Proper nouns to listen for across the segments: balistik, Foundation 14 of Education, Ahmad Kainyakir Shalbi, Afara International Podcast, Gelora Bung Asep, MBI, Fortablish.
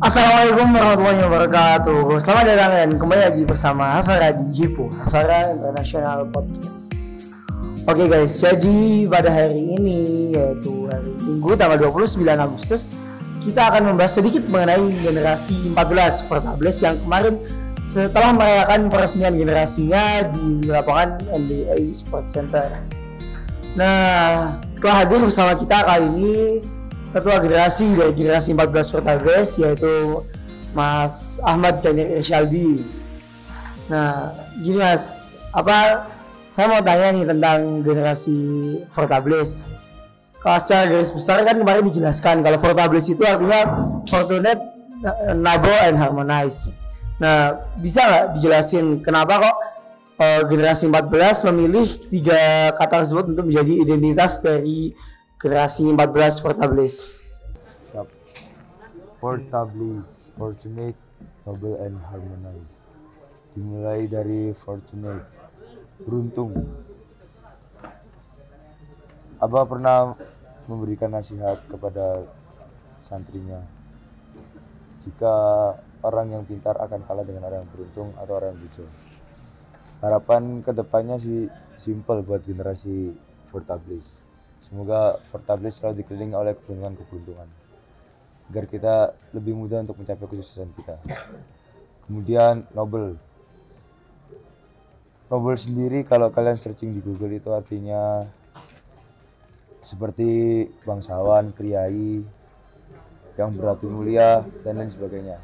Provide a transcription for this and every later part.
Assalamualaikum warahmatullahi wabarakatuh. Selamat datang dan kembali lagi bersama Afaradijepo, Afara International Podcast. Oke guys, jadi pada hari ini yaitu hari Minggu tanggal 29 Agustus kita akan membahas sedikit mengenai generasi 14 Fortablish yang kemarin setelah merayakan peresmian generasinya di lapangan MBI Sport Center. Nah, telah hadir bersama kita kali ini ketua generasi dari generasi 14 Fortablish yaitu Mas Ahmad Kainyakir Shalbi. Nah, gini Mas, saya mau tanya nih tentang generasi Fortablish. Kalau secara garis besar kan kemarin dijelaskan kalau Fortablish itu artinya fortunate, noble, and harmonize. Nah, bisa nggak dijelasin kenapa kok generasi 14 memilih tiga kata tersebut untuk menjadi identitas dari generasi 14 Fortablish? Fortablish, fortunate, noble, and harmonize. Dimulai dari fortunate, beruntung. Abah pernah memberikan nasihat kepada santrinya, jika orang yang pintar akan kalah dengan orang yang beruntung atau orang yang bijak. Harapan kedepannya sih simple buat generasi Fortablish. Semoga Fortablish selalu dikelilingi oleh keberuntungan-keberuntungan agar kita lebih mudah untuk mencapai kesuksesan kita. Kemudian Noble sendiri kalau kalian searching di Google itu artinya seperti bangsawan, priai, yang berhati mulia, dan lain sebagainya.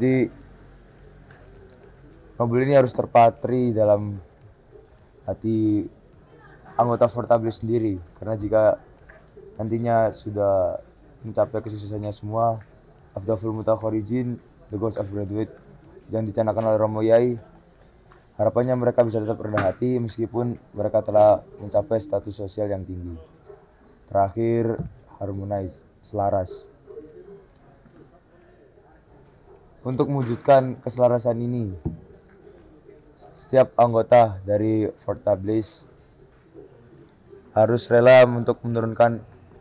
Jadi Noble ini harus terpatri dalam hati anggota Fortablish sendiri, karena jika nantinya sudah mencapai kesuksesannya semua, afdhaful mutakhorijin, the goals of graduate yang dicanakan oleh Romo Yai, harapannya mereka bisa tetap rendah hati meskipun mereka telah mencapai status sosial yang tinggi. Terakhir, harmonize, selaras. Untuk mewujudkan keselarasan ini, setiap anggota dari Fortablish harus rela untuk menurunkan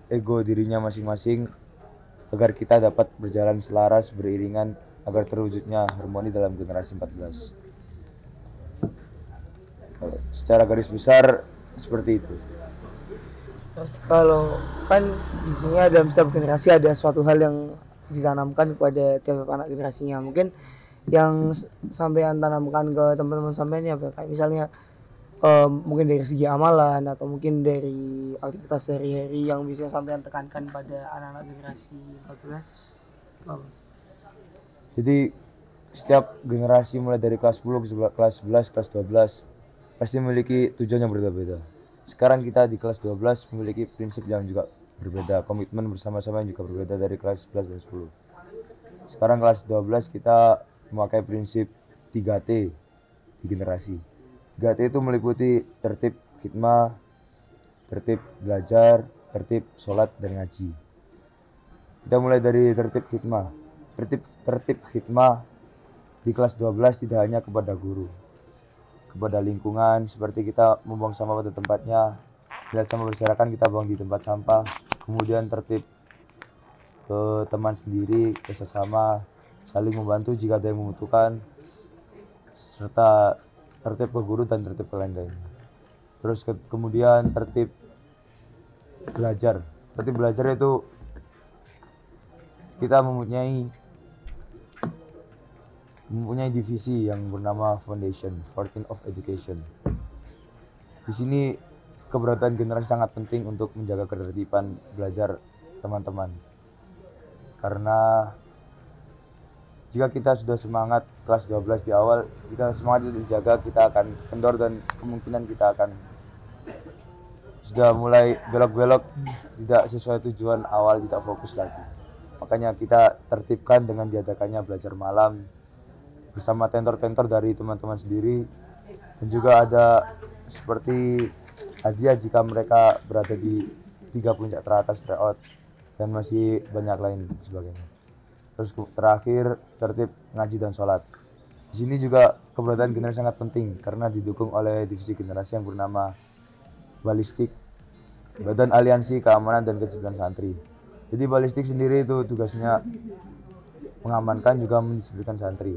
ego dirinya masing-masing agar kita dapat berjalan selaras beriringan agar terwujudnya harmoni dalam generasi 14. Secara garis besar seperti itu. Terus kalau kan biasanya dalam setiap generasi ada suatu hal yang ditanamkan kepada tiap anak generasinya, mungkin yang sampean tanamkan ke teman-teman sampean ya, kayak misalnya mungkin dari segi amalan atau mungkin dari aktivitas sehari-hari yang bisa sampean tekankan pada anak-anak generasi 14. Jadi setiap generasi mulai dari kelas 10 kelas 11, kelas 12 pasti memiliki tujuan yang berbeda-beda. Sekarang kita di kelas 12 memiliki prinsip yang juga berbeda, komitmen bersama-sama yang juga berbeda dari kelas 11 dan 10. Sekarang kelas 12 kita memakai prinsip 3T di generasi. 3T itu meliputi tertib khidmah, tertib belajar, tertib sholat, dan ngaji. Kita mulai dari tertib khidmah. Tertib khidmah di kelas 12 tidak hanya kepada guru, kepada lingkungan, seperti kita membuang sampah pada tempatnya, melihat sampah berserakan kita buang di tempat sampah. Kemudian tertib ke teman sendiri, ke sesama, saling membantu jika ada yang membutuhkan, serta tertib ke guru dan tertib ke lain lainnya. Terus kemudian tertib belajar. Tertib belajar itu kita mempunyai divisi yang bernama Foundation 14 of Education. Di sini keberadaan generasi sangat penting untuk menjaga ketertiban belajar teman-teman. Karena jika kita sudah semangat kelas 12 di awal, kita semangat itu dijaga, kita akan kendor dan kemungkinan kita akan sudah mulai belok-belok, tidak sesuai tujuan awal, tidak fokus lagi. Makanya kita tertibkan dengan diadakannya belajar malam bersama tentor-tentor dari teman-teman sendiri, dan juga ada seperti hadiah jika mereka berada di 3 puncak teratas tryout, dan masih banyak lain sebagainya. Terus terakhir tertib ngaji dan sholat. Di sini juga keberadaan generasi sangat penting karena didukung oleh divisi generasi yang bernama balistik, Badan Aliansi Keamanan dan Kedisiplinan Santri. Jadi balistik sendiri itu tugasnya Mengamankan juga mendisiplinkan santri.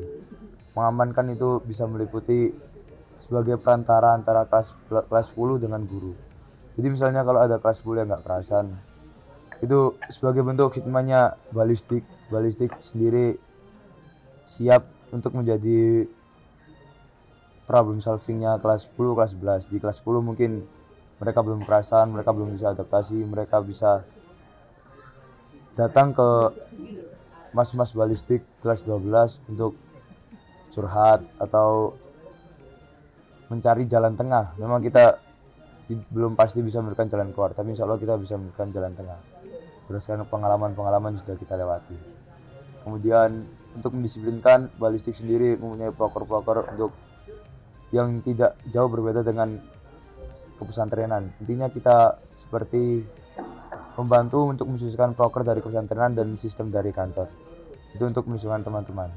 Mengamankan itu bisa meliputi sebagai perantara antara kelas 10 dengan guru. Jadi misalnya kalau ada kelas 10 yang nggak kerasan, itu sebagai bentuk khidmatnya balistik. Balistik sendiri siap untuk menjadi problem solvingnya kelas 10, kelas 11. Di kelas 10 mungkin mereka belum kerasan, mereka belum bisa adaptasi, mereka bisa datang ke mas-mas balistik kelas 12 untuk curhat atau mencari jalan tengah. Memang kita belum pasti bisa memberikan jalan keluar, tapi insya Allah kita bisa memberikan jalan tengah berdasarkan pengalaman-pengalaman yang sudah kita lewati. Kemudian untuk mendisiplinkan, balistik sendiri mempunyai proker-proker untuk yang tidak jauh berbeda dengan kepesantrenan. Intinya kita seperti membantu untuk menyusunkan proker dari kepesantrenan dan sistem dari kantor. Itu untuk menyusunkan teman-teman.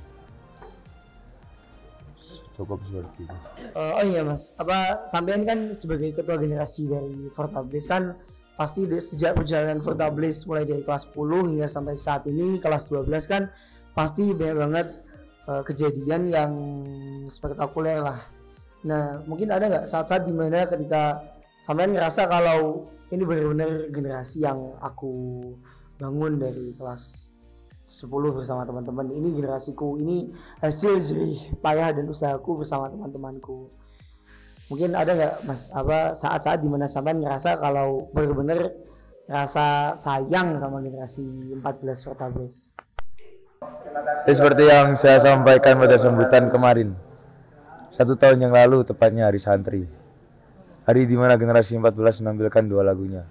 Cukup seperti itu. Oh iya Mas, apa sampean kan sebagai ketua generasi dari Fortablish kan pasti sejak perjalanan Fortablish mulai dari kelas 10 hingga sampai saat ini kelas 12 kan pasti banyak banget kejadian yang spektakuler lah. Nah, mungkin ada nggak saat-saat dimana ketika sampean ngerasa kalau ini benar-benar generasi yang aku bangun dari kelas 10 bersama teman-teman, ini generasiku, ini hasil jerih payah dan usahaku bersama teman-temanku. Mungkin ada nggak Mas, apa saat-saat dimana sampean ngerasa kalau benar-benar ngerasa sayang sama generasi 14 Fortablish? Seperti yang saya sampaikan pada sambutan kemarin, 1 tahun yang lalu, tepatnya hari santri. Hari di mana generasi 14 menampilkan 2 lagunya.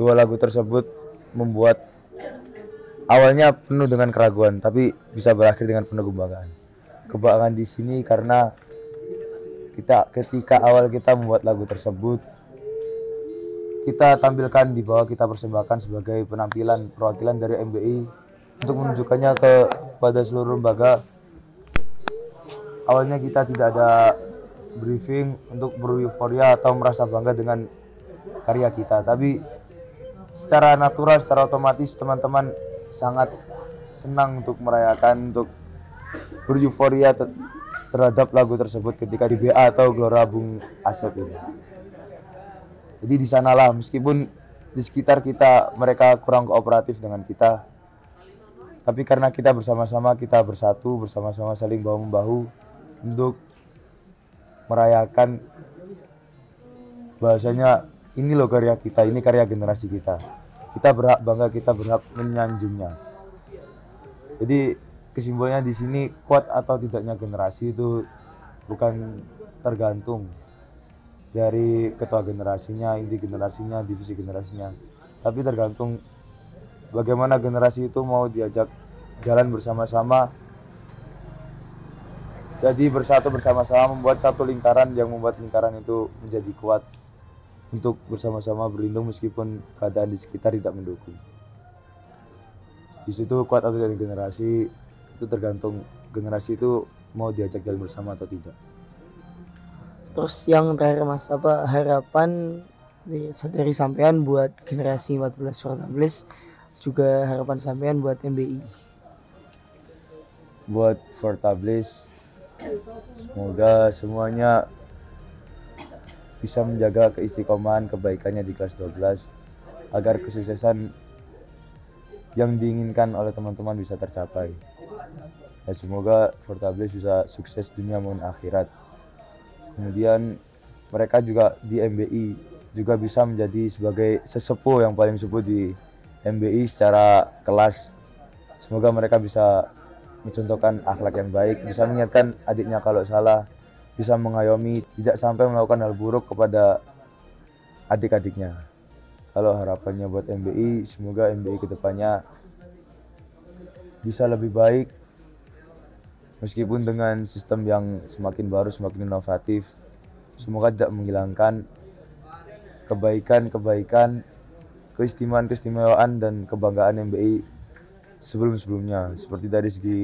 2 lagu tersebut membuat awalnya penuh dengan keraguan, tapi bisa berakhir dengan penuh kebanggaan. Kebanggaan di sini karena kita ketika awal kita membuat lagu tersebut, kita tampilkan di bawah, kita persembahkan sebagai penampilan perwakilan dari MBI untuk menunjukkannya kepada seluruh lembaga. Awalnya kita tidak ada briefing untuk bereuforia atau merasa bangga dengan karya kita, tapi secara natural, secara otomatis teman-teman sangat senang untuk merayakan, untuk bereuforia terhadap lagu tersebut ketika di BA atau Gelora Bung Asep ini. Jadi di sanalah, meskipun di sekitar kita mereka kurang kooperatif dengan kita, tapi karena kita bersama-sama, kita bersatu, bersama-sama saling bahu-membahu untuk merayakan bahasanya ini loh karya kita, ini karya generasi kita. Kita berhak bangga, kita berhak menyanjungnya. Jadi kesimpulannya di sini, kuat atau tidaknya generasi itu bukan tergantung dari ketua generasinya, inti generasinya, divisi generasinya, tapi tergantung bagaimana generasi itu mau diajak jalan bersama-sama. Jadi bersatu bersama-sama membuat satu lingkaran yang membuat lingkaran itu menjadi kuat untuk bersama-sama berlindung meskipun keadaan di sekitar tidak mendukung. Di situ kuat atau tidak generasi itu tergantung generasi itu mau diajak jalan bersama atau tidak. Terus yang terakhir Mas, apa harapan dari sampean buat generasi 14 Fortablish, juga harapan sampean buat MBI? Buat Fortablish, semoga semuanya bisa menjaga keistiqomahan kebaikannya di kelas 12 agar kesuksesan yang diinginkan oleh teman-teman bisa tercapai. Dan semoga Fortablish bisa sukses dunia maupun akhirat. Kemudian mereka juga di MBI juga bisa menjadi sebagai sesepuh yang paling sepuh di MBI secara kelas. Semoga mereka bisa mencontohkan akhlak yang baik, bisa mengingatkan adiknya kalau salah, bisa mengayomi, tidak sampai melakukan hal buruk kepada adik-adiknya. Kalau harapannya buat MBI, semoga MBI kedepannya bisa lebih baik, meskipun dengan sistem yang semakin baru, semakin inovatif. Semoga tidak menghilangkan kebaikan-kebaikan, keistimewaan dan kebanggaan MBI sebelum-sebelumnya, seperti dari segi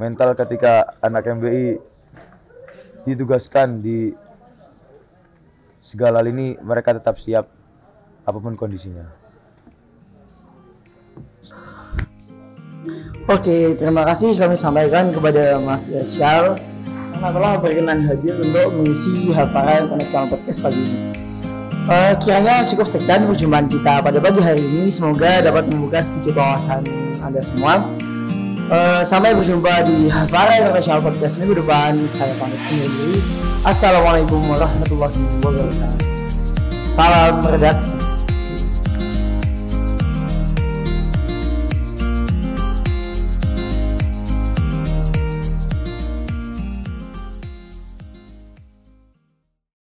mental ketika anak MBI ditugaskan di segala lini, mereka tetap siap apapun kondisinya. Oke, terima kasih kami sampaikan kepada Mas Syal karena telah berkenan hadir untuk mengisi hafalan penekan podcast pagi ini. Kiranya cukup sekian perjumpaan kita pada pagi hari ini. Semoga dapat membuka sedikit wawasan Anda semua. Sampai berjumpa di Hafalan International Podcast minggu depan. Saya pamit undur diri. Assalamualaikum warahmatullahi wabarakatuh. Salam redaksi.